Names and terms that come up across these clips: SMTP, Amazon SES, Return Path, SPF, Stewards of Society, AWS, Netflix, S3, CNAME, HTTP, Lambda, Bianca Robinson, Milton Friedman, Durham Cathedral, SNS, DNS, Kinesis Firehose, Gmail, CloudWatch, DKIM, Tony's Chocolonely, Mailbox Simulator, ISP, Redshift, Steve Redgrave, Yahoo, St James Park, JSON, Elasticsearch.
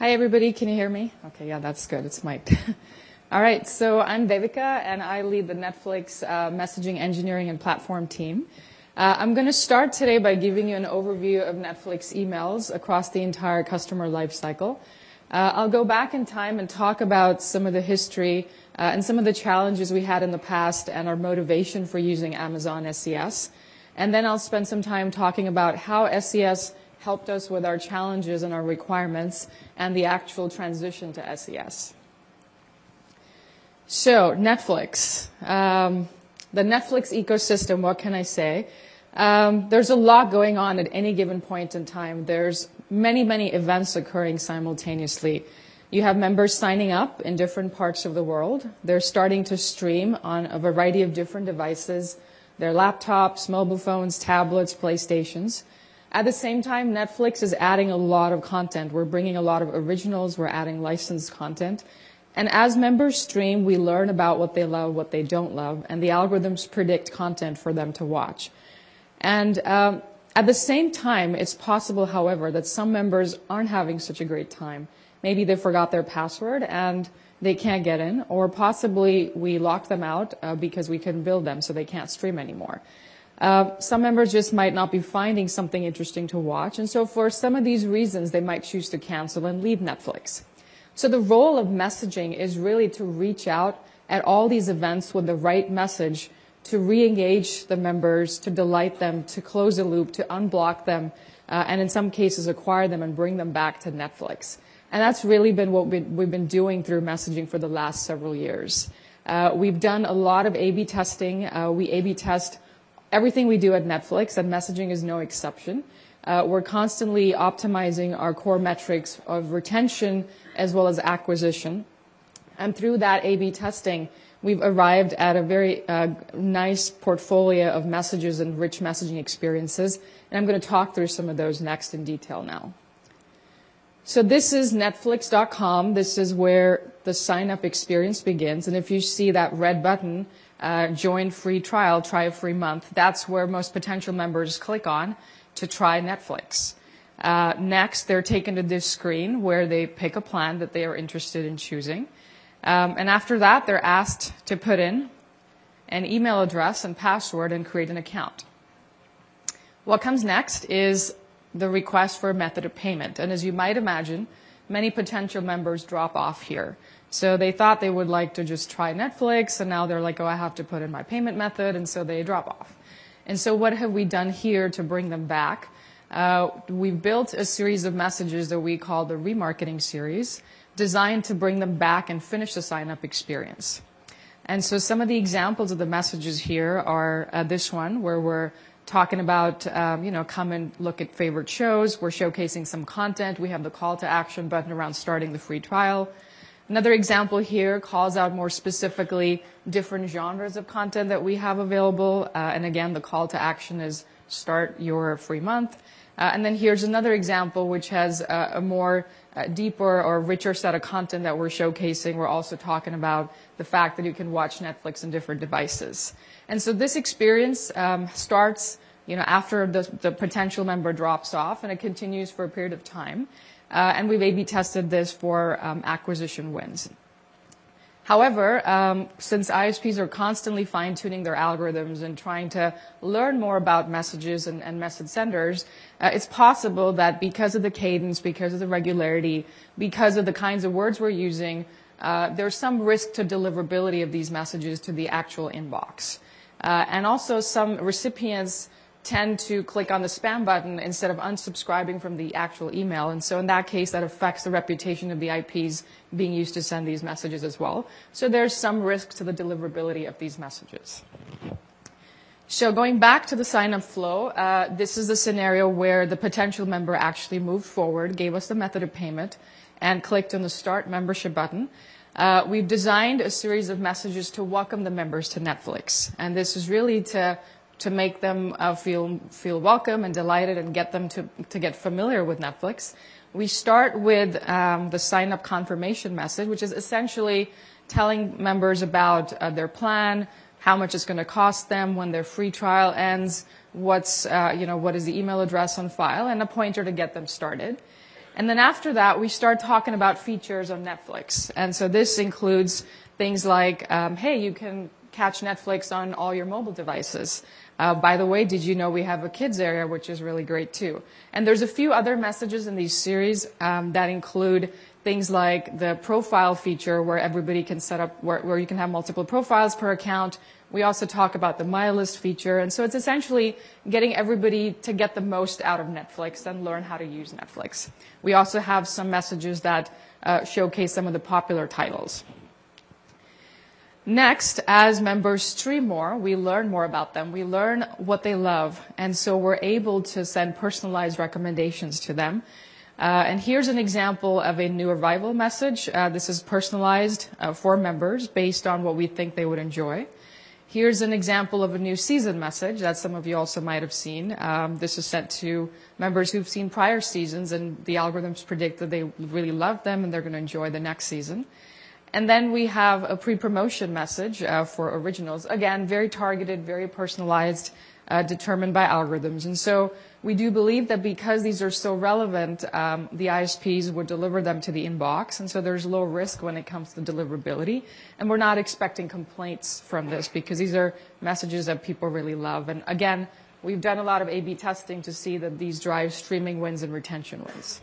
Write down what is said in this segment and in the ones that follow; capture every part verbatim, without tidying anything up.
Hi, everybody. Can you hear me? Okay, yeah, that's good. It's mic'd. All right, so I'm Devika, and I lead the Netflix uh, messaging engineering and platform team. Uh, I'm going to start today by giving you an overview of Netflix emails across the entire customer lifecycle. Uh, I'll go back in time and talk about some of the history uh, and some of the challenges we had in the past and our motivation for using Amazon S E S. And then I'll spend some time talking about how S E S helped us with our challenges and our requirements and the actual transition to S E S. So, Netflix. Um, the Netflix ecosystem, what can I say? Um, there's a lot going on at any given point in time. There's many, many events occurring simultaneously. You have members signing up in different parts of the world. They're starting to stream on a variety of different devices, their laptops, mobile phones, tablets, PlayStations. At the same time, Netflix is adding a lot of content. We're bringing a lot of originals. We're adding licensed content. And as members stream, we learn about what they love, what they don't love, and the algorithms predict content for them to watch. And um, at the same time, it's possible, however, that some members aren't having such a great time. Maybe they forgot their password and they can't get in, or possibly we lock them out uh, because we couldn't build them, so they can't stream anymore. Uh, some members just might not be finding something interesting to watch, and so for some of these reasons, they might choose to cancel and leave Netflix. So the role of messaging is really to reach out at all these events with the right message to re-engage the members, to delight them, to close a loop, to unblock them, uh, and in some cases acquire them and bring them back to Netflix. And that's really been what we've been doing through messaging for the last several years. Uh, we've done a lot of A B testing. Uh, we A B test everything we do at Netflix, and messaging is no exception. Uh, we're constantly optimizing our core metrics of retention as well as acquisition. And through that A B testing, we've arrived at a very uh, nice portfolio of messages and rich messaging experiences. And I'm going to talk through some of those next in detail now. So this is Netflix dot com. This is where the sign-up experience begins. And if you see that red button, uh, join free trial, try a free month, that's where most potential members click on to try Netflix. Uh, next, they're taken to this screen where they pick a plan that they are interested in choosing. Um, and after that, they're asked to put in an email address and password and create an account. What comes next is the request for a method of payment. And as you might imagine, many potential members drop off here. So they thought they would like to just try Netflix, and now they're like, oh, I have to put in my payment method, and so they drop off. And so what have we done here to bring them back? Uh, we've built a series of messages that we call the remarketing series, designed to bring them back and finish the sign-up experience. And so some of the examples of the messages here are uh, this one, where we're talking about, um, you know, come and look at favorite shows. We're showcasing some content. We have the call to action button around starting the free trial. Another example here calls out more specifically different genres of content that we have available. Uh, and again, the call to action is start your free month. Uh, and then here's another example which has uh, a more uh, deeper or richer set of content that we're showcasing. We're also talking about the fact that you can watch Netflix on different devices. And so this experience um, starts, you know, after the, the potential member drops off, and it continues for a period of time. Uh, and we've A B tested this for um, acquisition wins. However, um, since I S Ps are constantly fine-tuning their algorithms and trying to learn more about messages and, and message senders, uh, it's possible that because of the cadence, because of the regularity, because of the kinds of words we're using, uh, there's some risk to deliverability of these messages to the actual inbox. Uh, and also some recipients tend to click on the spam button instead of unsubscribing from the actual email. And so in that case, that affects the reputation of the I Ps being used to send these messages as well. So there's some risk to the deliverability of these messages. So going back to the sign-up flow, uh, this is the scenario where the potential member actually moved forward, gave us the method of payment, and clicked on the Start Membership button. Uh, we've designed a series of messages to welcome the members to Netflix. And this is really to to make them uh, feel feel welcome and delighted and get them to, to get familiar with Netflix. We start with um, the sign-up confirmation message, which is essentially telling members about uh, their plan, how much it's going to cost them, when their free trial ends, what's, uh, you know, what is the email address on file, and a pointer to get them started. And then after that, we start talking about features on Netflix. And so this includes things like, um, hey, you can catch Netflix on all your mobile devices. Uh, by the way, did you know we have a kids area, which is really great too. And there's a few other messages in these series um, that include things like the profile feature where everybody can set up, where, where you can have multiple profiles per account. We also talk about the My List feature. And so it's essentially getting everybody to get the most out of Netflix and learn how to use Netflix. We also have some messages that uh, showcase some of the popular titles. Next, as members stream more, we learn more about them. We learn what they love, and so we're able to send personalized recommendations to them. Uh, and here's an example of a new arrival message. Uh, this is personalized uh, for members based on what we think they would enjoy. Here's an example of a new season message that some of you also might have seen. Um, this is sent to members who've seen prior seasons, and the algorithms predict that they really love them and they're going to enjoy the next season. And then we have a pre-promotion message uh, for originals. Again, very targeted, very personalized, uh, determined by algorithms. And so we do believe that because these are so relevant, um, the I S Ps would deliver them to the inbox. And so there's low risk when it comes to deliverability. And we're not expecting complaints from this because these are messages that people really love. And again, we've done a lot of A B testing to see that these drive streaming wins and retention wins.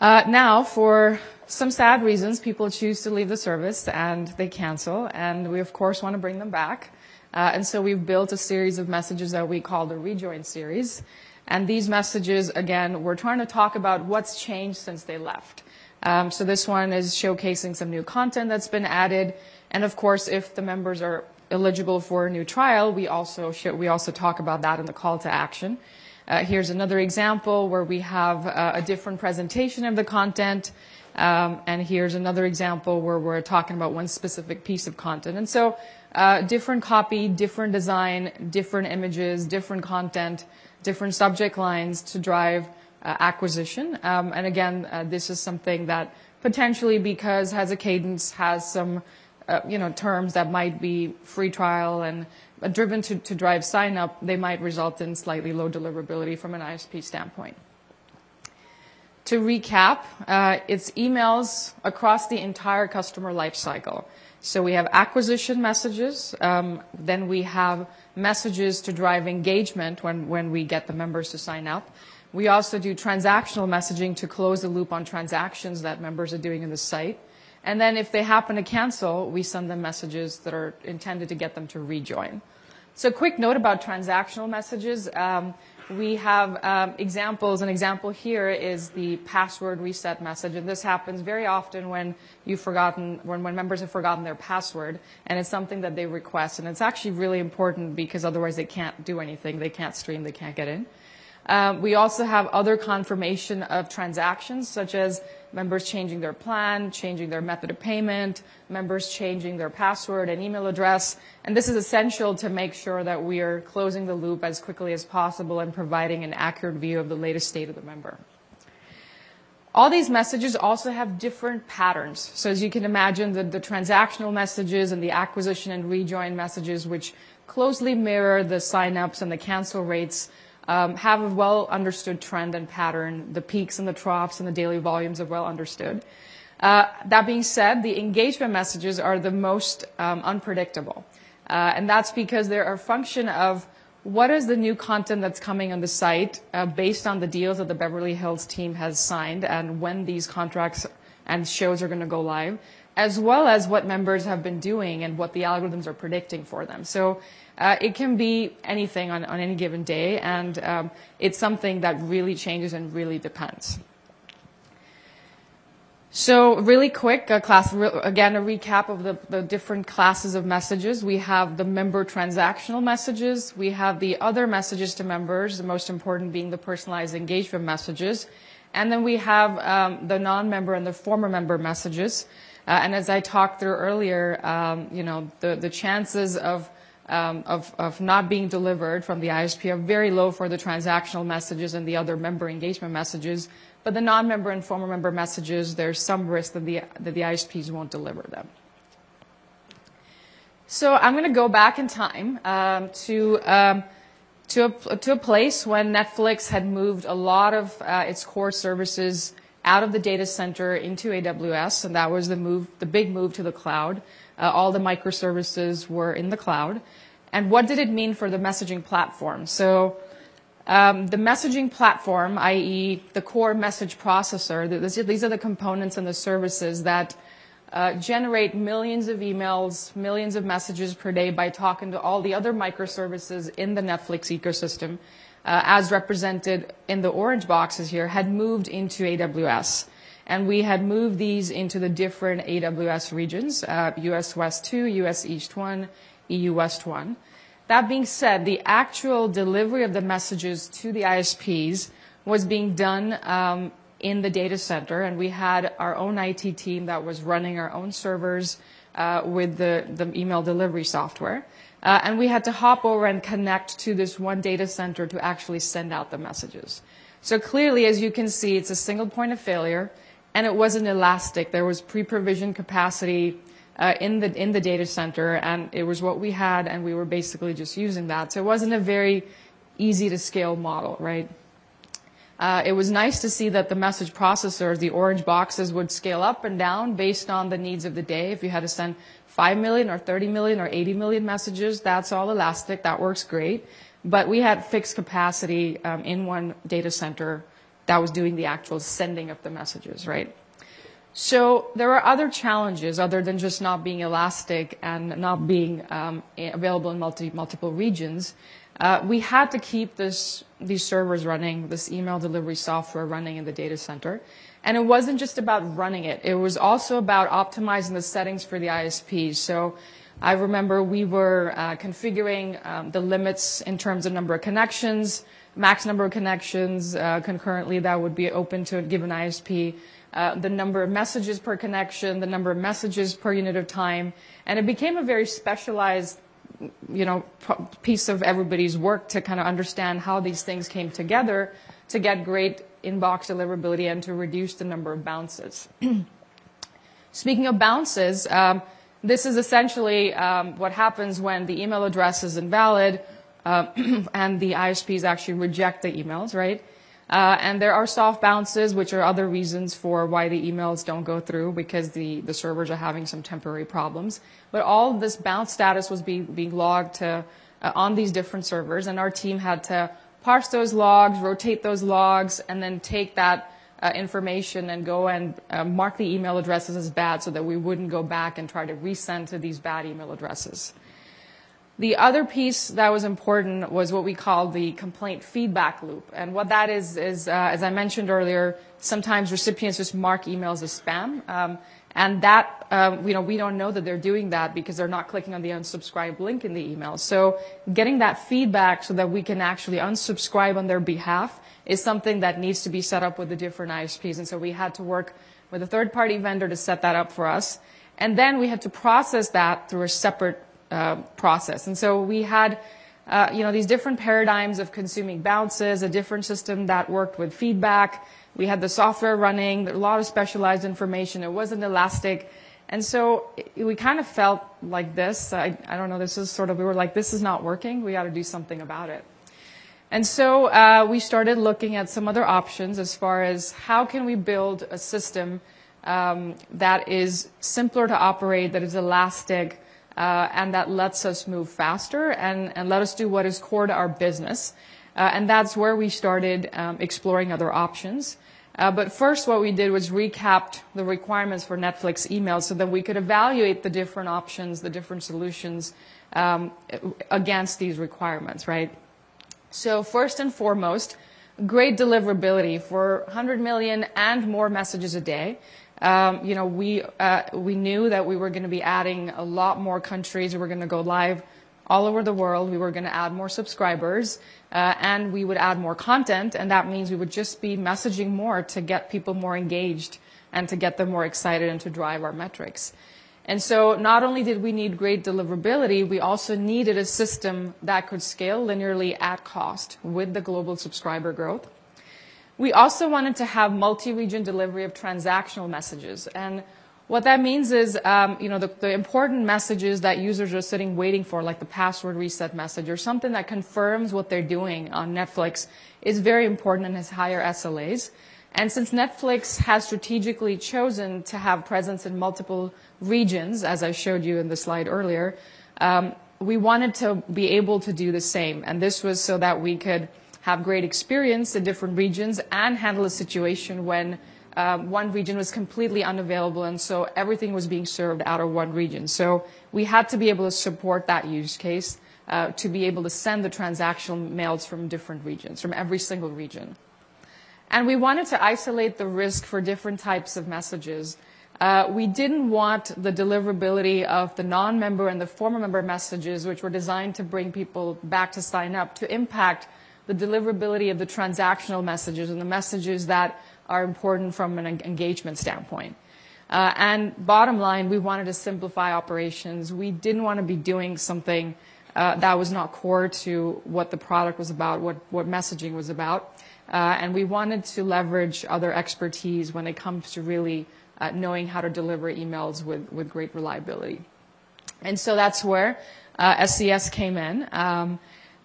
Uh, now, for some sad reasons, people choose to leave the service and they cancel, and we, of course, want to bring them back. Uh, and so we've built a series of messages that we call the rejoin series. And these messages, again, we're trying to talk about what's changed since they left. Um, so this one is showcasing some new content that's been added. And, of course, if the members are eligible for a new trial, we also, show, we also talk about that in the call to action. Uh, here's another example where we have uh, a different presentation of the content. Um, and here's another example where we're talking about one specific piece of content. And so uh, different copy, different design, different images, different content, different subject lines to drive uh, acquisition. Um, and again, uh, this is something that potentially, because has a cadence, has some uh, you know, terms that might be free trial and driven to, to drive sign-up, they might result in slightly low deliverability from an I S P standpoint. To recap, uh, it's emails across the entire customer lifecycle. So we have acquisition messages, um, then we have messages to drive engagement when, when we get the members to sign up. We also do transactional messaging to close the loop on transactions that members are doing in the site. And then if they happen to cancel, we send them messages that are intended to get them to rejoin. So quick note about transactional messages. Um, we have um, examples. An example here is the password reset message. And this happens very often when you've forgotten, when, when members have forgotten their password. And it's something that they request. And it's actually really important because otherwise they can't do anything. They can't stream. They can't get in. Um, we also have other confirmation of transactions, such as members changing their plan, changing their method of payment, members changing their password and email address. And this is essential to make sure that we are closing the loop as quickly as possible and providing an accurate view of the latest state of the member. All these messages also have different patterns. So as you can imagine, the, the transactional messages and the acquisition and rejoin messages, which closely mirror the signups and the cancel rates, Um, have a well-understood trend and pattern. The peaks and the troughs and the daily volumes are well-understood. Uh, that being said, the engagement messages are the most um, unpredictable. Uh, and that's because they're a function of what is the new content that's coming on the site uh, based on the deals that the Beverly Hills team has signed and when these contracts and shows are going to go live, as well as what members have been doing and what the algorithms are predicting for them. So Uh, it can be anything on, on any given day, and um, it's something that really changes and really depends. So really quick, a class, re again, a recap of the, the different classes of messages. We have the member transactional messages. We have the other messages to members, the most important being the personalized engagement messages. And then we have um, the non-member and the former member messages. Uh, and as I talked through earlier, um, you know, the, the chances of Um, of, of not being delivered from the I S P are very low for the transactional messages and the other member engagement messages. But the non-member and former member messages, there's some risk that the, that the I S Ps won't deliver them. So I'm going to go back in time um, to um, to a, to a place when Netflix had moved a lot of uh, its core services out of the data center into A W S, and that was the move, the big move to the cloud. Uh, all the microservices were in the cloud. And what did it mean for the messaging platform? So um, the messaging platform, that is the core message processor, the, these are the components and the services that uh, generate millions of emails, millions of messages per day by talking to all the other microservices in the Netflix ecosystem, uh, as represented in the orange boxes here, had moved into A W S. And we had moved these into the different A W S regions, uh, U S West two, U S East one, E U West one. That being said, the actual delivery of the messages to the I S Ps was being done um, in the data center, and we had our own I T team that was running our own servers uh, with the, the email delivery software. Uh, and we had to hop over and connect to this one data center to actually send out the messages. So clearly, as you can see, it's a single point of failure, and it wasn't elastic. There was pre-provisioned capacity Uh, in the in the data center, and it was what we had, and we were basically just using that. So it wasn't a very easy to scale model, right? Uh, it was nice to see that the message processors, the orange boxes, would scale up and down based on the needs of the day. If you had to send five million or thirty million or eighty million messages, that's all elastic. That works great. But we had fixed capacity um, in one data center that was doing the actual sending of the messages, right? So there are other challenges other than just not being elastic and not being um, available in multi, multiple regions. Uh, we had to keep this, these servers running, this email delivery software running in the data center. And it wasn't just about running it. It was also about optimizing the settings for the I S P. So I remember we were uh, configuring um, the limits in terms of number of connections, max number of connections uh, concurrently that would be open to a given I S P. Uh, the number of messages per connection, the number of messages per unit of time, and it became a very specialized, you know, piece of everybody's work to kind of understand how these things came together to get great inbox deliverability and to reduce the number of bounces. Speaking of bounces, um, this is essentially um, what happens when the email address is invalid uh, and the I S Ps actually reject the emails, right? Uh, and there are soft bounces, which are other reasons for why the emails don't go through because the, the servers are having some temporary problems. But all of this bounce status was being, being logged to, uh, on these different servers, and our team had to parse those logs, rotate those logs, and then take that uh, information and go and uh, mark the email addresses as bad so that we wouldn't go back and try to resend to these bad email addresses. The other piece that was important was what we call the complaint feedback loop. And what that is, is uh, as I mentioned earlier, sometimes recipients just mark emails as spam. Um, and that, um, you know, we don't know that they're doing that because they're not clicking on the unsubscribe link in the email. So getting that feedback so that we can actually unsubscribe on their behalf is something that needs to be set up with the different I S Ps. And so we had to work with a third-party vendor to set that up for us. And then we had to process that through a separate Uh, process. And so we had, uh, you know, these different paradigms of consuming bounces, a different system that worked with feedback. We had the software running, a lot of specialized information. It wasn't elastic. And so it, we kind of felt like this. I, I don't know, this is sort of, we were like, this is not working. We got to do something about it. And so uh, we started looking at some other options as far as how can we build a system um, that is simpler to operate, that is elastic, Uh, and that lets us move faster and, and let us do what is core to our business. Uh, and that's where we started um, exploring other options. Uh, but first what we did was recapped the requirements for Netflix email so that we could evaluate the different options, the different solutions um, against these requirements, right? So first and foremost, great deliverability for one hundred million and more messages a day. Um, you know, we uh, we knew that we were going to be adding a lot more countries. We were going to go live all over the world. We were going to add more subscribers, uh, and we would add more content, and that means we would just be messaging more to get people more engaged and to get them more excited and to drive our metrics. And so not only did we need great deliverability, we also needed a system that could scale linearly at cost with the global subscriber growth. We also wanted to have multi-region delivery of transactional messages. And What that means is, um, you know, the, the important messages that users are sitting waiting for, like the password reset message or something that confirms what they're doing on Netflix, is very important and has higher S L As. And since Netflix has strategically chosen to have presence in multiple regions, as I showed you in the slide earlier, um, we wanted to be able to do the same. And this was so that we could have great experience in different regions and handle a situation when Um, one region was completely unavailable, and so everything was being served out of one region. So we had to be able to support that use case uh, to be able to send the transactional mails from different regions, from every single region. And we wanted to isolate the risk for different types of messages. Uh, we didn't want the deliverability of the non-member and the former member messages, which were designed to bring people back to sign up, to impact the deliverability of the transactional messages and the messages that are important from an engagement standpoint. Uh, and bottom line, we wanted to simplify operations. We didn't want to be doing something uh, that was not core to what the product was about, what, what messaging was about. Uh, and we wanted to leverage other expertise when it comes to really uh, knowing how to deliver emails with, with great reliability. And so that's where uh, S E S came in. Um,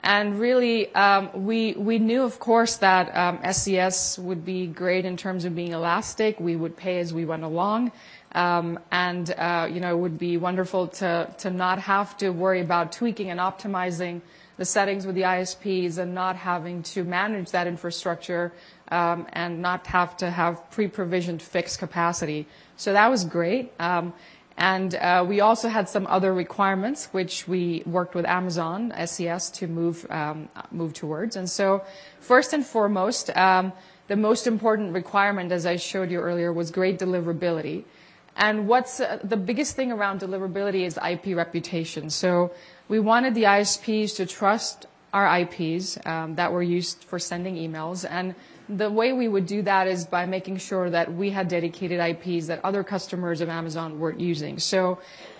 And really, um, we we knew, of course, that um, S E S would be great in terms of being elastic. We would pay as we went along, um, and uh, you know, it would be wonderful to to not have to worry about tweaking and optimizing the settings with the I S Ps, and not having to manage that infrastructure, um, and not have to have pre-provisioned fixed capacity. So that was great. Um, And uh, we also had some other requirements, which we worked with Amazon S E S to move um, move towards. And so, first and foremost, um, the most important requirement, as I showed you earlier, was great deliverability. And what's uh, the biggest thing around deliverability is I P reputation. So we wanted the I S Ps to trust our I Ps um, that were used for sending emails. And the way we would do that is by making sure that we had dedicated I Ps that other customers of Amazon weren't using. So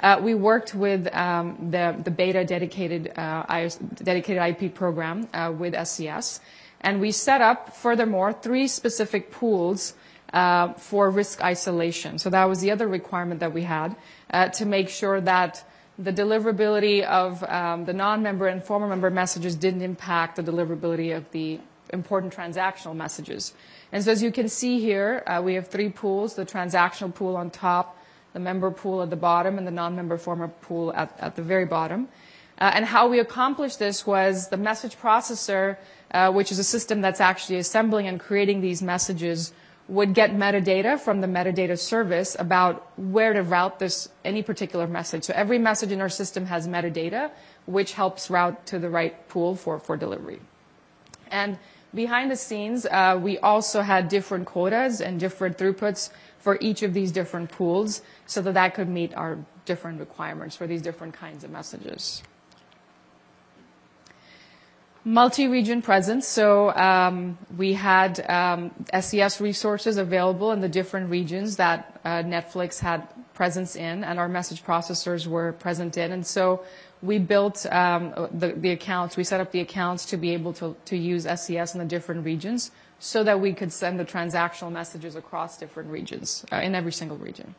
uh, we worked with um, the, the beta dedicated, uh, I S, dedicated I P program uh, with S E S. And we set up, furthermore, three specific pools uh, for risk isolation. So that was the other requirement that we had uh, to make sure that the deliverability of um, the non-member and former member messages didn't impact the deliverability of the important transactional messages. And so as you can see here, uh, we have three pools, the transactional pool on top, the member pool at the bottom, and the non-member former pool at, at the very bottom. Uh, and how we accomplished this was the message processor, uh, which is a system that's actually assembling and creating these messages, would get metadata from the metadata service about where to route this, any particular message. So every message in our system has metadata, which helps route to the right pool for, for delivery. And behind the scenes, uh, we also had different quotas and different throughputs for each of these different pools so that that could meet our different requirements for these different kinds of messages. Multi-region presence, so um, we had um, S E S resources available in the different regions that uh, Netflix had presence in, and our message processors were present in. And so we built um, the, the accounts, we set up the accounts to be able to, to use S E S in the different regions so that we could send the transactional messages across different regions, uh, in every single region.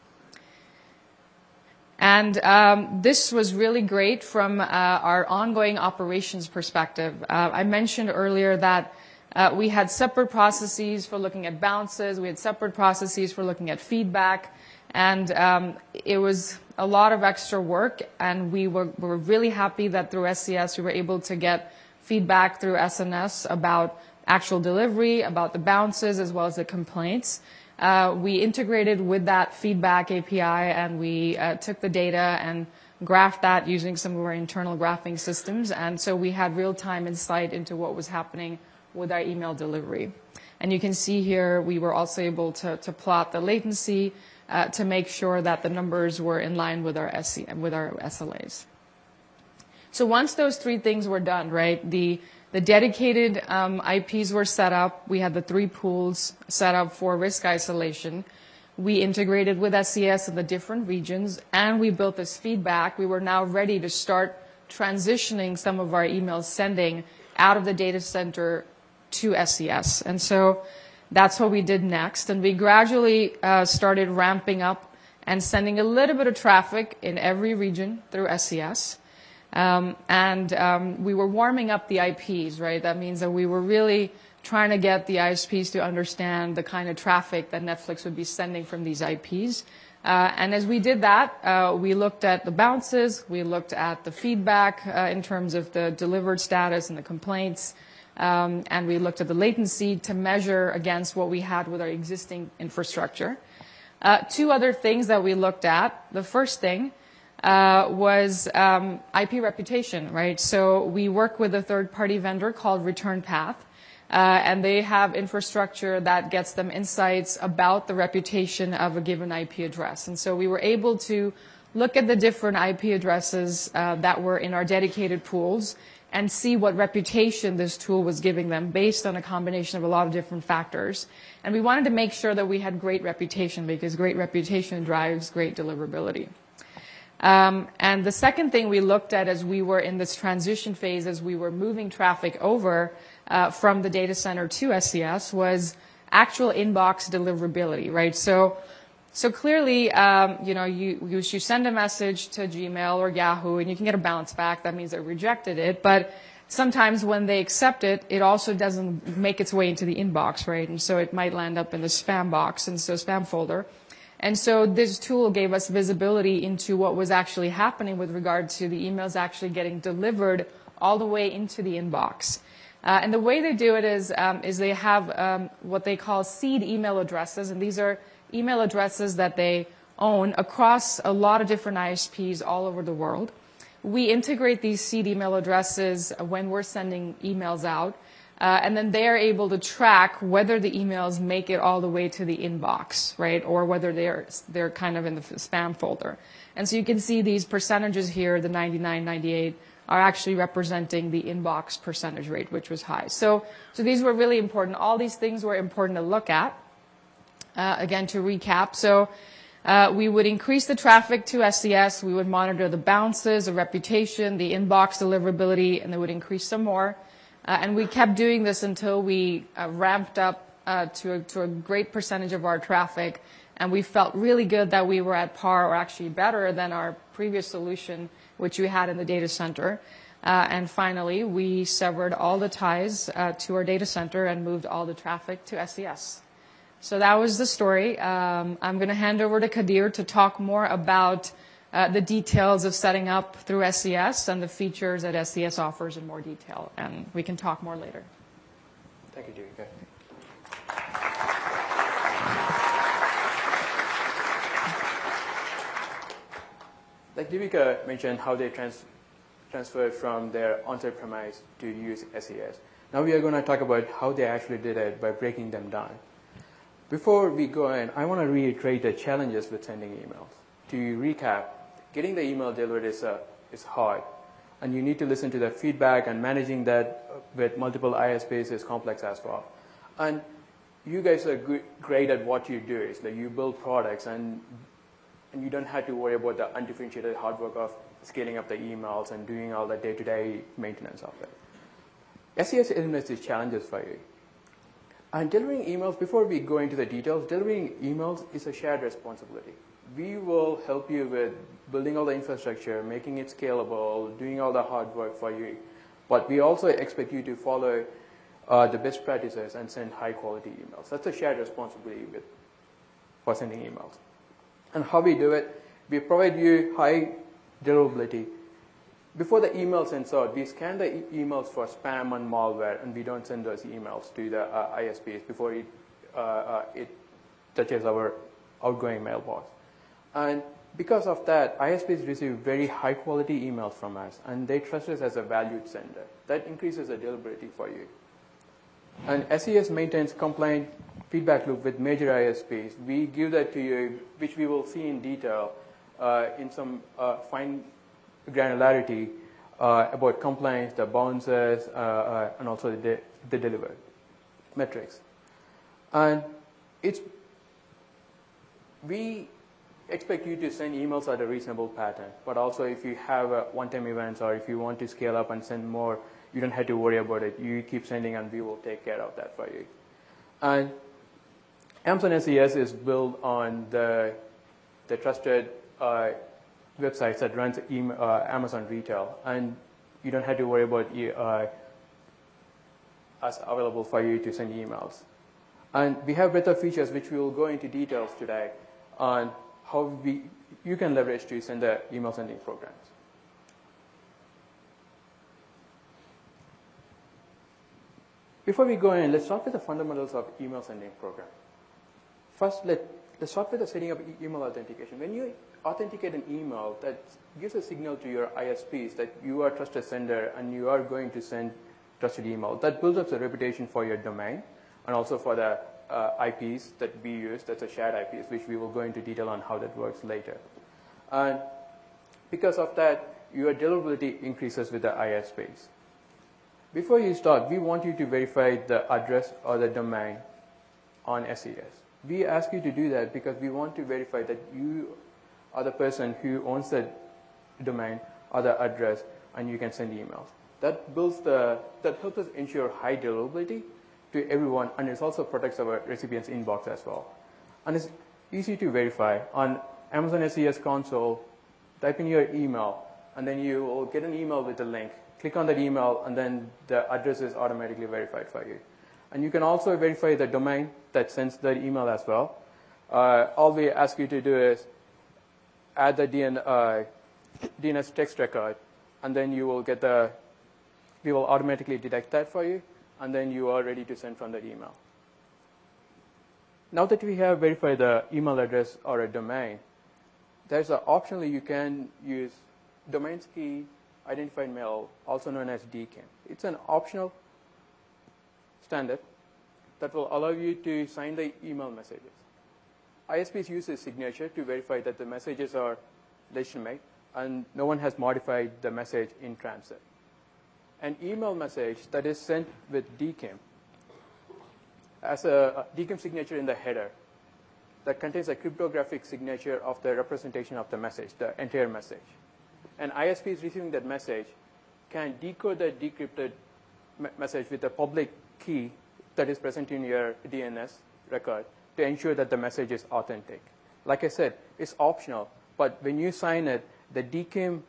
And um, this was really great from uh, our ongoing operations perspective. Uh, I mentioned earlier that uh, we had separate processes for looking at bounces. We had separate processes for looking at feedback. And um, it was a lot of extra work. And we were, we were really happy that through S E S, we were able to get feedback through S N S about actual delivery, about the bounces, as well as the complaints. Uh, we integrated with that feedback A P I, and we uh, took the data and graphed that using some of our internal graphing systems. And so we had real-time insight into what was happening with our email delivery. And you can see here we were also able to, to plot the latency uh, to make sure that the numbers were in line with our, S C, with our S L As. So once those three things were done, right, the The dedicated um, I Ps were set up. We had the three pools set up for risk isolation. We integrated with S E S in the different regions, and we built this feedback. We were now ready to start transitioning some of our email sending out of the data center to S E S. And so that's what we did next. And we gradually uh, started ramping up and sending a little bit of traffic in every region through S E S. Um, and um, we were warming up the I Ps, right? That means that we were really trying to get the I S Ps to understand the kind of traffic that Netflix would be sending from these I Ps. Uh, and as we did that, uh, we looked at the bounces, we looked at the feedback uh, in terms of the delivered status and the complaints, um, and we looked at the latency to measure against what we had with our existing infrastructure. Uh, two other things that we looked at. The first thing uh, was um, I P reputation, right? So we work with a third-party vendor called Return Path. Uh, and they have infrastructure that gets them insights about the reputation of a given I P address. And so we were able to look at the different I P addresses uh, that were in our dedicated pools and see what reputation this tool was giving them based on a combination of a lot of different factors. And we wanted to make sure that we had great reputation because great reputation drives great deliverability. Um, and the second thing we looked at as we were in this transition phase, as we were moving traffic over uh, from the data center to S E S, was actual inbox deliverability, right? So, so clearly, um, you know, you, you you send a message to Gmail or Yahoo, and you can get a bounce back. That means they rejected it, but sometimes when they accept it, it also doesn't make its way into the inbox, right? And so it might land up in the spam box, and so spam folder. And so this tool gave us visibility into what was actually happening with regard to the emails actually getting delivered all the way into the inbox. Uh, and the way they do it is, um, is they have um, what they call seed email addresses, and these are email addresses that they own across a lot of different I S Ps all over the world. We integrate these seed email addresses when we're sending emails out, Uh, and then they are able to track whether the emails make it all the way to the inbox, right, or whether they're they're kind of in the spam folder. And so you can see these percentages here, the ninety-nine, ninety-eight, are actually representing the inbox percentage rate, which was high. So, so these were really important. All these things were important to look at. Uh, again, to recap, so uh, we would increase the traffic to S E S. We would monitor the bounces, the reputation, the inbox deliverability, and they would increase some more. Uh, and we kept doing this until we uh, ramped up uh, to, a, to a great percentage of our traffic, and we felt really good that we were at par or actually better than our previous solution, which we had in the data center. Uh, and finally, we severed all the ties uh, to our data center and moved all the traffic to S E S. So that was the story. Um, I'm going to hand over to Kadir to talk more about Uh, the details of setting up through S E S and the features that S E S offers in more detail, and we can talk more later. Thank you, Jivika. Like Jivika mentioned, how they trans transferred from their on-site premise to use S E S. Now we are going to talk about how they actually did it by breaking them down. Before we go in, I want to reiterate the challenges with sending emails. To recap, getting the email delivered is, uh, is hard, and you need to listen to the feedback, and managing that with multiple I S Ps is complex as well. And you guys are good, great at what you do. It's like you build products, and, and you don't have to worry about the undifferentiated hard work of scaling up the emails and doing all the day-to-day maintenance of it. S E S eliminates these challenges for you. And delivering emails, before we go into the details, delivering emails is a shared responsibility. We will help you with building all the infrastructure, making it scalable, doing all the hard work for you. But we also expect you to follow uh, the best practices and send high-quality emails. That's a shared responsibility with, for sending emails. And how we do it, we provide you high deliverability. Before the email sends out, we scan the e emails for spam and malware, and we don't send those emails to the uh, I S Ps before it, uh, uh, it touches our outgoing mailbox. And because of that, I S Ps receive very high-quality emails from us, and they trust us as a valued sender. That increases the deliverability for you. And S E S maintains compliant feedback loop with major I S Ps. We give that to you, which we will see in detail uh, in some uh, fine granularity uh, about compliance, the bounces, uh, uh, and also the, de the delivered metrics. And it's we. expect you to send emails at a reasonable pattern, but also if you have uh, one-time events or if you want to scale up and send more, you don't have to worry about it. You keep sending and we will take care of that for you. And Amazon S E S is built on the the trusted uh, websites that runs email, uh, Amazon retail, and you don't have to worry about uh, us available for you to send emails. And we have better features which we will go into details today on how we, you can leverage to send the email sending programs. Before we go in, let's start with the fundamentals of email sending program. First, let, let's start with the setting up email authentication. When you authenticate an email, that gives a signal to your I S Ps that you are a trusted sender and you are going to send trusted email. That builds up the reputation for your domain and also for the uh, I Ps that we use, that's a shared I Ps, which we will go into detail on how that works later. And because of that, your deliverability increases with the I S Ps. Before you start, we want you to verify the address or the domain on S E S. We ask you to do that because we want to verify that you are the person who owns the domain or the address and you can send emails. That builds the, that helps us ensure high deliverability to everyone, and it also protects our recipient's inbox as well. And it's easy to verify. On Amazon S E S console, type in your email and then you will get an email with a link. Click on that email and then the address is automatically verified for you. And you can also verify the domain that sends the email as well. Uh, all we ask you to do is add the D N, uh, D N S text record, and then you will get the, we will automatically detect that for you, and then you are ready to send from that email. Now that we have verified the email address or a domain, there's an optionally you can use domains key identified mail, also known as D K I M. It's an optional standard that will allow you to sign the email messages. I S Ps use a signature to verify that the messages are legitimate and no one has modified the message in transit. An email message that is sent with D K I M as a D K I M signature in the header that contains a cryptographic signature of the representation of the message, the entire message. An I S P is receiving that message, can decode that decrypted me message with a public key that is present in your D N S record to ensure that the message is authentic. Like I said, it's optional, but when you sign it, the D K I M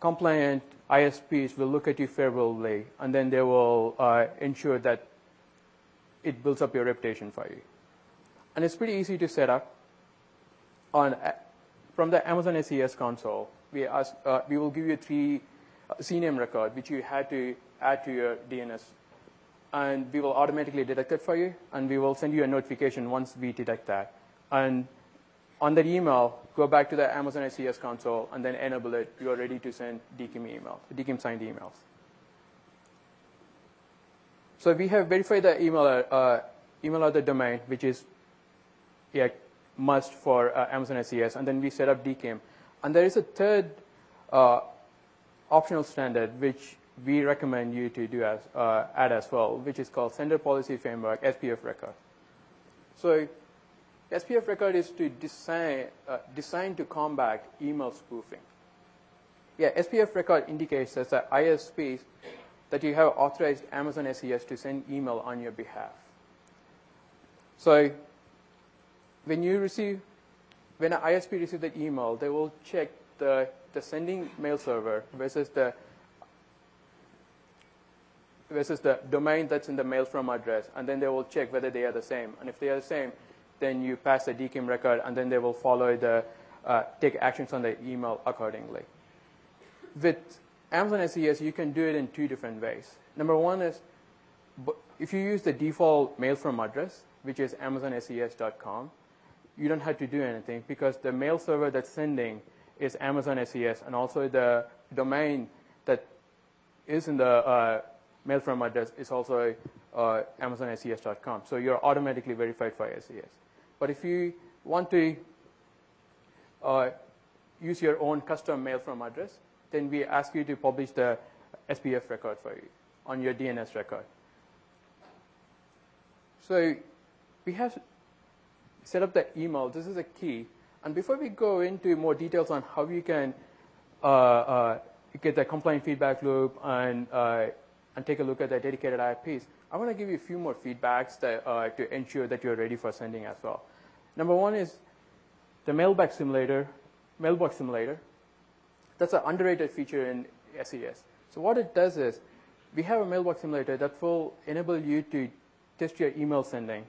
compliant I S Ps will look at you favorably, and then they will uh, ensure that it builds up your reputation for you. And it's pretty easy to set up on. From the Amazon S E S console, we, ask, uh, we will give you three uh, C NAME record, which you had to add to your D N S. And we will automatically detect it for you, and we will send you a notification once we detect that. And on that email, go back to the Amazon S E S console, and then enable it. You are ready to send D K I M emails, D K I M signed emails. So we have verified the email, uh, email of the domain, which is, yeah, must for uh, Amazon S E S, and then we set up D K I M. And there is a third uh, optional standard which we recommend you to do as, uh, add as well, which is called Sender Policy Framework S P F record. So S P F record is to design, uh, designed to combat email spoofing. Yeah, S P F record indicates that the I S Ps that you have authorized Amazon S E S to send email on your behalf. So when you receive, when an I S P receives the email, they will check the, the sending mail server versus the, versus the domain that's in the mail from address, and then they will check whether they are the same. And if they are the same, then you pass the D K I M record, and then they will follow the, uh, take actions on the email accordingly. With Amazon S E S, you can do it in two different ways. Number one is, if you use the default mail from address, which is amazon S E S dot com, you don't have to do anything because the mail server that's sending is Amazon S E S, and also the domain that is in the uh, mail from address is also uh, amazon S E S dot com. So you're automatically verified for S E S. But if you want to uh, use your own custom mail from address, then we ask you to publish the S P F record for you on your D N S record. So we have set up the email. This is a key. And before we go into more details on how you can uh, uh, get the compliant feedback loop and, uh, and take a look at the dedicated I P s, I want to give you a few more feedbacks that, uh, to ensure that you're ready for sending as well. Number one is the Mailbox Simulator, Mailbox Simulator, that's an underrated feature in S E S. So what it does is, we have a Mailbox Simulator that will enable you to test your email sending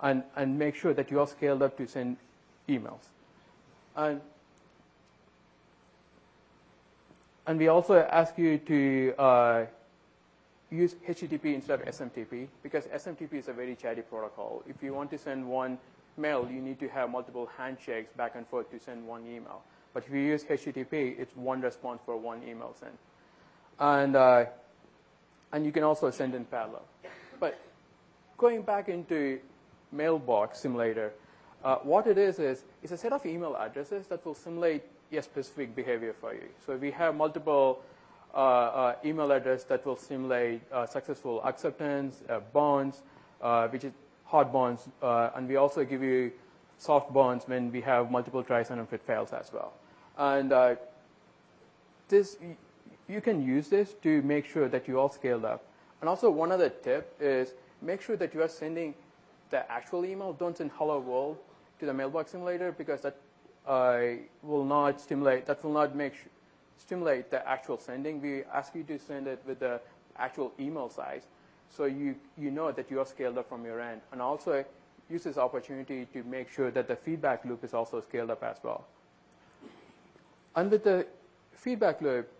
and, and make sure that you are scaled up to send emails. And, and we also ask you to uh, use H T T P instead of S M T P, because S M T P is a very chatty protocol. If you want to send one mail, you need to have multiple handshakes back and forth to send one email. But if you use H T T P, it's one response for one email send. And, uh, and you can also send in parallel. But going back into Mailbox Simulator, uh, what it is is it's a set of email addresses that will simulate a specific behavior for you. So we have multiple uh, uh, email addresses that will simulate uh, successful acceptance, uh, bonds, uh, which is hard bonds, uh, and we also give you soft bonds when we have multiple tries and if it fails as well. And uh, this, you can use this to make sure that you all scaled up. And also one other tip is make sure that you are sending the actual email. Don't send hello world to the Mailbox Simulator, because that uh, will not stimulate, that will not make stimulate the actual sending. We ask you to send it with the actual email size, so you, you know that you are scaled up from your end. And also use this opportunity to make sure that the feedback loop is also scaled up as well. And with the feedback loop,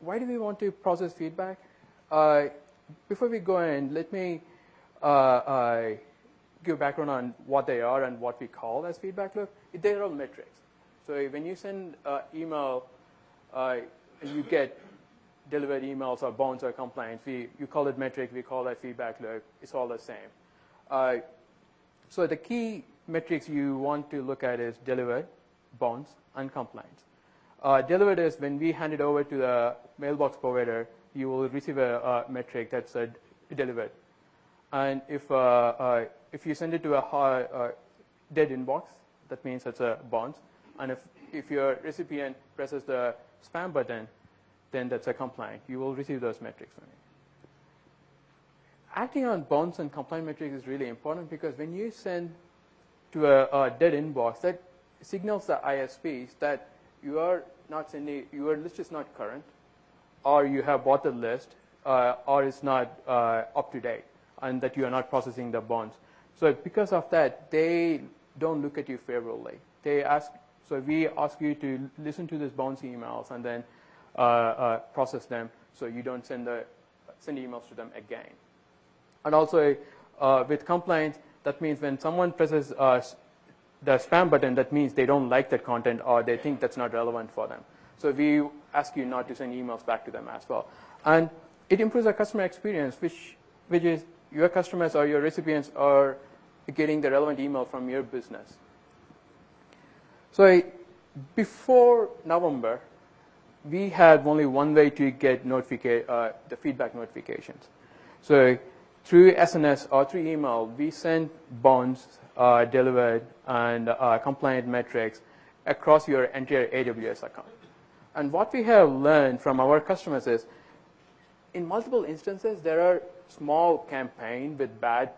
why do we want to process feedback? Uh, before we go in, let me uh, uh, give background on what they are and what we call as feedback loop. They're all metrics. So when you send uh, email, uh, you get delivered emails or bounds or complaints. We, you call it metric, we call that feedback loop. It's all the same. Uh, so the key metrics you want to look at is delivered, bounds, and complaints. Uh, delivered is when we hand it over to the mailbox provider, you will receive a, a metric that said delivered. And if, uh, uh, if you send it to a high, uh, dead inbox, that means it's a bounce. And if, if your recipient presses the spam button, then that's a complaint. You will receive those metrics from me. Acting on bounce and complaint metrics is really important, because when you send to a, a dead inbox, that signals the I S Ps that you are not sending, your list is not current, or you have bought the list, uh, or it's not uh, up to date, and that you are not processing the bonds. So because of that, they don't look at you favorably. They ask, so we ask you to listen to these bounce emails and then Uh, uh, process them, so you don't send the send emails to them again. And also uh, with complaints, that means when someone presses uh, the spam button, that means they don't like that content or they think that's not relevant for them. So we ask you not to send emails back to them as well. And it improves our customer experience, which which is your customers or your recipients are getting the relevant email from your business. So before November, we had only one way to get notification, uh, the feedback notifications. So through S N S or through email, we send bounds, uh, delivered, and uh, compliant metrics across your entire A W S account. And what we have learned from our customers is, in multiple instances, there are small campaigns with bad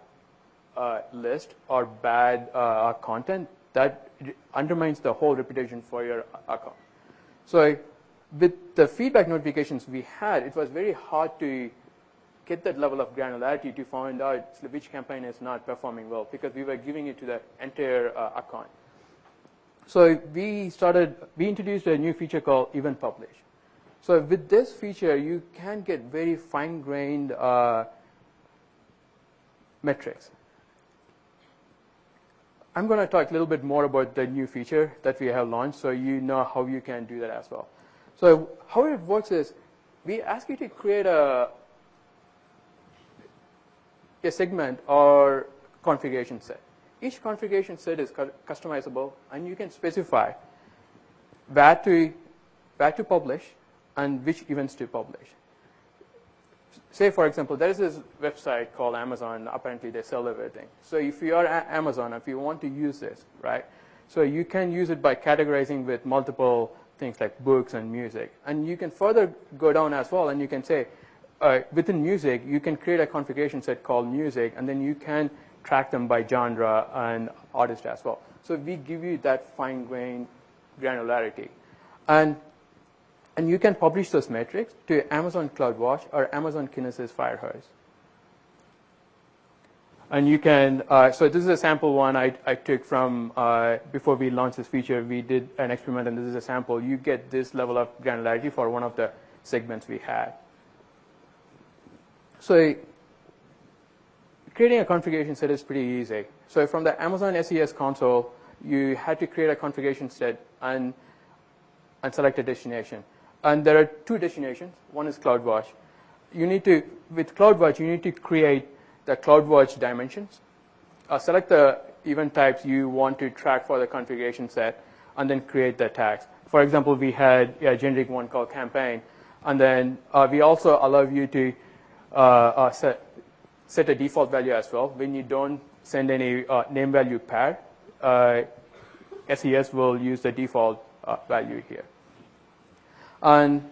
uh, list or bad uh, content that undermines the whole reputation for your account. So with the feedback notifications we had, it was very hard to get that level of granularity to find out which campaign is not performing well, because we were giving it to the entire uh, account. So we started, we introduced a new feature called Event Publish. So with this feature, you can get very fine-grained uh, metrics. I'm going to talk a little bit more about the new feature that we have launched, so you know how you can do that as well. So how it works is, we ask you to create a, a segment or configuration set. Each configuration set is customizable, and you can specify where to, where to publish and which events to publish. Say, for example, there is this website called Amazon. Apparently, they sell everything. So if you are at Amazon, if you want to use this, right, so you can use it by categorizing with multiple things like books and music. And you can further go down as well, and you can say, uh, within music, you can create a configuration set called music, and then you can track them by genre and artist as well. So we give you that fine-grained granularity. And, and you can publish those metrics to Amazon CloudWatch or Amazon Kinesis Firehose. And you can, uh, so this is a sample one I, I took from, uh, before we launched this feature, we did an experiment, and this is a sample. You get this level of granularity for one of the segments we had. So creating a configuration set is pretty easy. So from the Amazon S E S console, you had to create a configuration set and, and select a destination. And there are two destinations. One is CloudWatch. You need to, with CloudWatch, you need to create the CloudWatch dimensions. Uh, select the event types you want to track for the configuration set, and then create the tags. For example, we had a generic one called campaign, and then uh, we also allow you to uh, uh, set, set a default value as well. When you don't send any uh, name value pair, uh, S E S will use the default uh, value here. And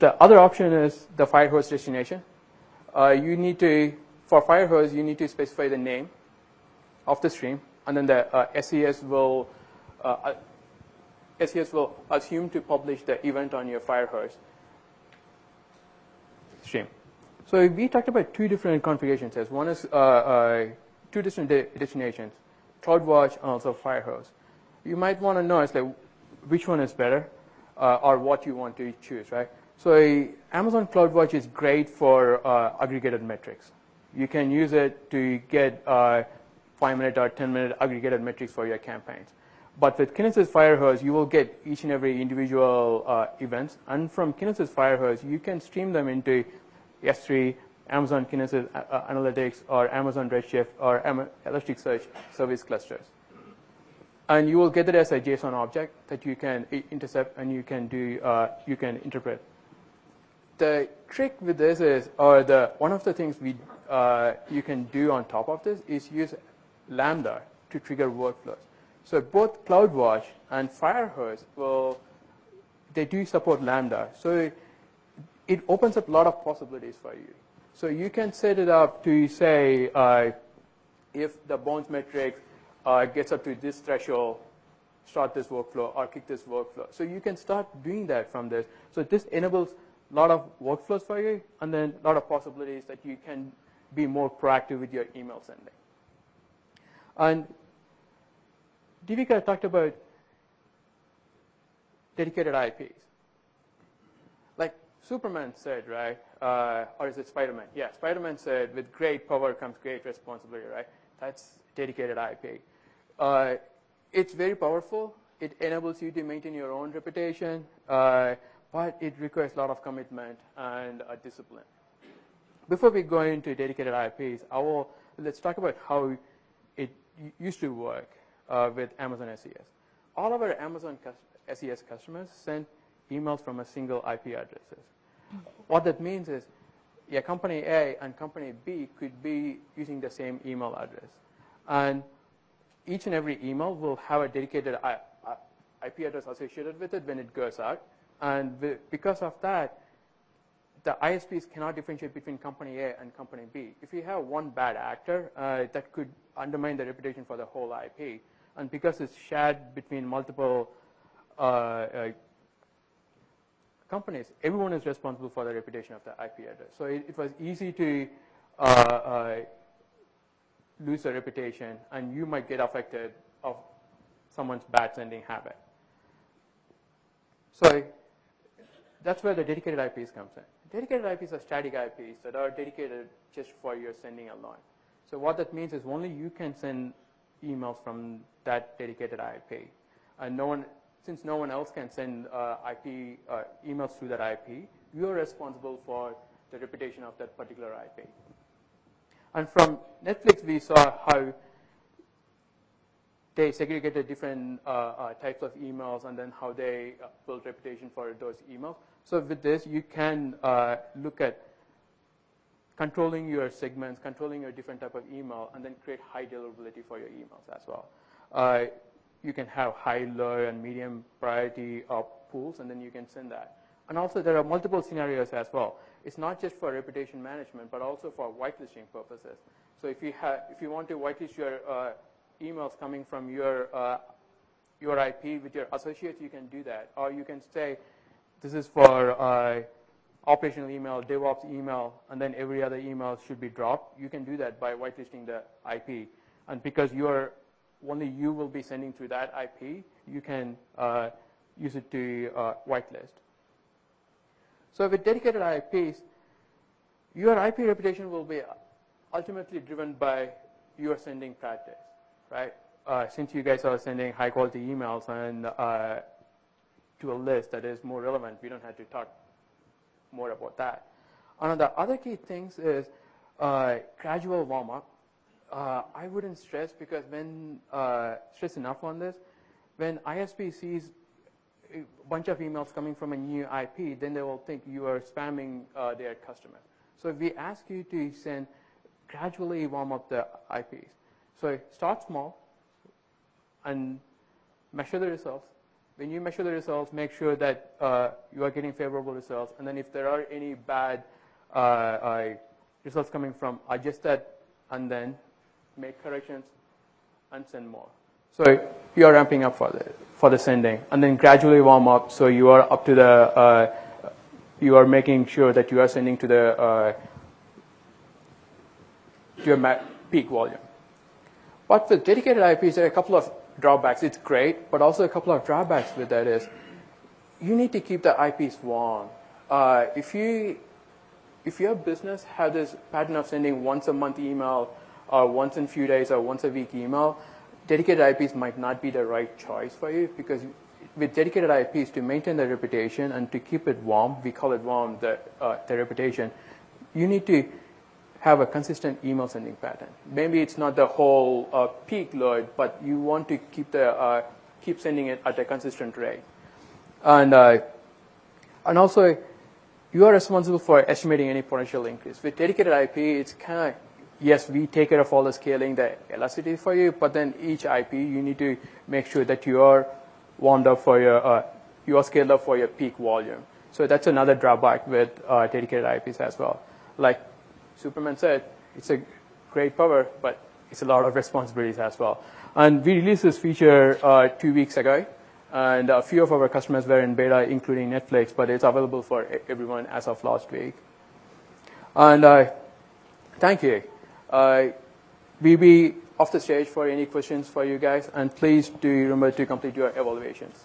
the other option is the Firehose destination. Uh, you need to, for Firehose, you need to specify the name of the stream, and then the uh, S E S will uh, S E S will assume to publish the event on your Firehose stream. So we talked about two different configuration sets. One is uh, uh, two different de destinations, CloudWatch and also Firehose. You might want to know it's like which one is better, uh, or what you want to choose, right? So Amazon CloudWatch is great for uh, aggregated metrics. You can use it to get uh, five-minute or ten-minute aggregated metrics for your campaigns. But with Kinesis Firehose, you will get each and every individual uh, events. And from Kinesis Firehose, you can stream them into S three, Amazon Kinesis uh, Analytics, or Amazon Redshift, or Am Elasticsearch service clusters. And you will get it as a JSON object that you can intercept and you can do uh, you can interpret. The trick with this is, or the one of the things we uh, you can do on top of this is use Lambda to trigger workflows. So both CloudWatch and Firehose will they do support Lambda. So it opens up a lot of possibilities for you. So you can set it up to say uh, if the bounce metric uh, gets up to this threshold, start this workflow or kick this workflow. So you can start doing that from this. So this enables a lot of workflows for you, and then a lot of possibilities that you can be more proactive with your email sending. And Divika talked about dedicated I Ps. Like Superman said, right? Uh, or is it Spider-Man? Yeah, Spider-Man said, with great power comes great responsibility, right? That's dedicated I P. Uh, it's very powerful. It enables you to maintain your own reputation. Uh, But it requires a lot of commitment and uh, discipline. Before we go into dedicated I Ps, I will, let's talk about how it used to work uh, with Amazon S E S. All of our Amazon S E S customers send emails from a single I P addresses. What that means is, yeah, company A and company B could be using the same email address. And each and every email will have a dedicated I P address associated with it when it goes out. And because of that, the I S Ps cannot differentiate between company A and company B. If you have one bad actor, uh, that could undermine the reputation for the whole I P. And because it's shared between multiple uh, uh, companies, everyone is responsible for the reputation of the I P address. So it, it was easy to uh, uh, lose the reputation, and you might get affected of someone's bad sending habit. So that's where the dedicated I Ps comes in. Dedicated I Ps are static I Ps that are dedicated just for your sending alone. So what that means is only you can send emails from that dedicated I P. And no one, since no one else can send uh, I P uh, emails through that I P, you are responsible for the reputation of that particular I P. And from Netflix, we saw how they segregated different uh, uh, types of emails, and then how they uh, built reputation for those emails. So with this, you can uh, look at controlling your segments, controlling your different type of email, and then create high deliverability for your emails as well. Uh, you can have high, low, and medium priority uh, pools, and then you can send that. And also, there are multiple scenarios as well. It's not just for reputation management, but also for whitelisting purposes. So if you have, if you want to whitelist your uh, emails coming from your uh, your I P with your associates, you can do that. Or you can say, this is for uh, operational email, DevOps email, and then every other email should be dropped. You can do that by whitelisting the I P. And because you're, only you will be sending through that I P, you can uh, use it to uh, whitelist. So with dedicated I Ps, your I P reputation will be ultimately driven by your sending practice, right? Uh, since you guys are sending high quality emails and uh, to a list that is more relevant, we don't have to talk more about that. Another other key things is uh, gradual warm up. Uh, I wouldn't stress because when uh, stress enough on this, when I S P sees a bunch of emails coming from a new I P, then they will think you are spamming uh, their customer. So if we ask you to send, gradually warm up the I Ps. So start small and measure the results. When you measure the results, make sure that uh, you are getting favorable results. And then if there are any bad uh, uh, results coming from, adjust that and then make corrections and send more. So you are ramping up for the, for the sending. And then gradually warm up so you are up to the, uh, you are making sure that you are sending to the uh, your peak volume. But with dedicated I Ps, there are a couple of drawbacks. It's great, but also a couple of drawbacks with that is you need to keep the I Ps warm. Uh, if you, if your business has this pattern of sending once a month email or once in a few days or once a week email, dedicated I Ps might not be the right choice for you because with dedicated I Ps, to maintain the reputation and to keep it warm, we call it warm, the, uh, the reputation, you need to have a consistent email sending pattern. Maybe it's not the whole uh, peak load, but you want to keep the uh, keep sending it at a consistent rate. And uh, and also, you are responsible for estimating any potential increase. With dedicated I P, it's kind of, yes, we take care of all the scaling, the elasticity for you, but then each I P, you need to make sure that you are warmed up for your, uh, you are scaled up for your peak volume. So that's another drawback with uh, dedicated I Ps as well. Like Superman said, it's a great power, but it's a lot of responsibilities as well. And we released this feature uh, two weeks ago, and a few of our customers were in beta, including Netflix, but it's available for everyone as of last week. And uh, thank you. Uh, we'll be off the stage for any questions for you guys, and please do remember to complete your evaluations.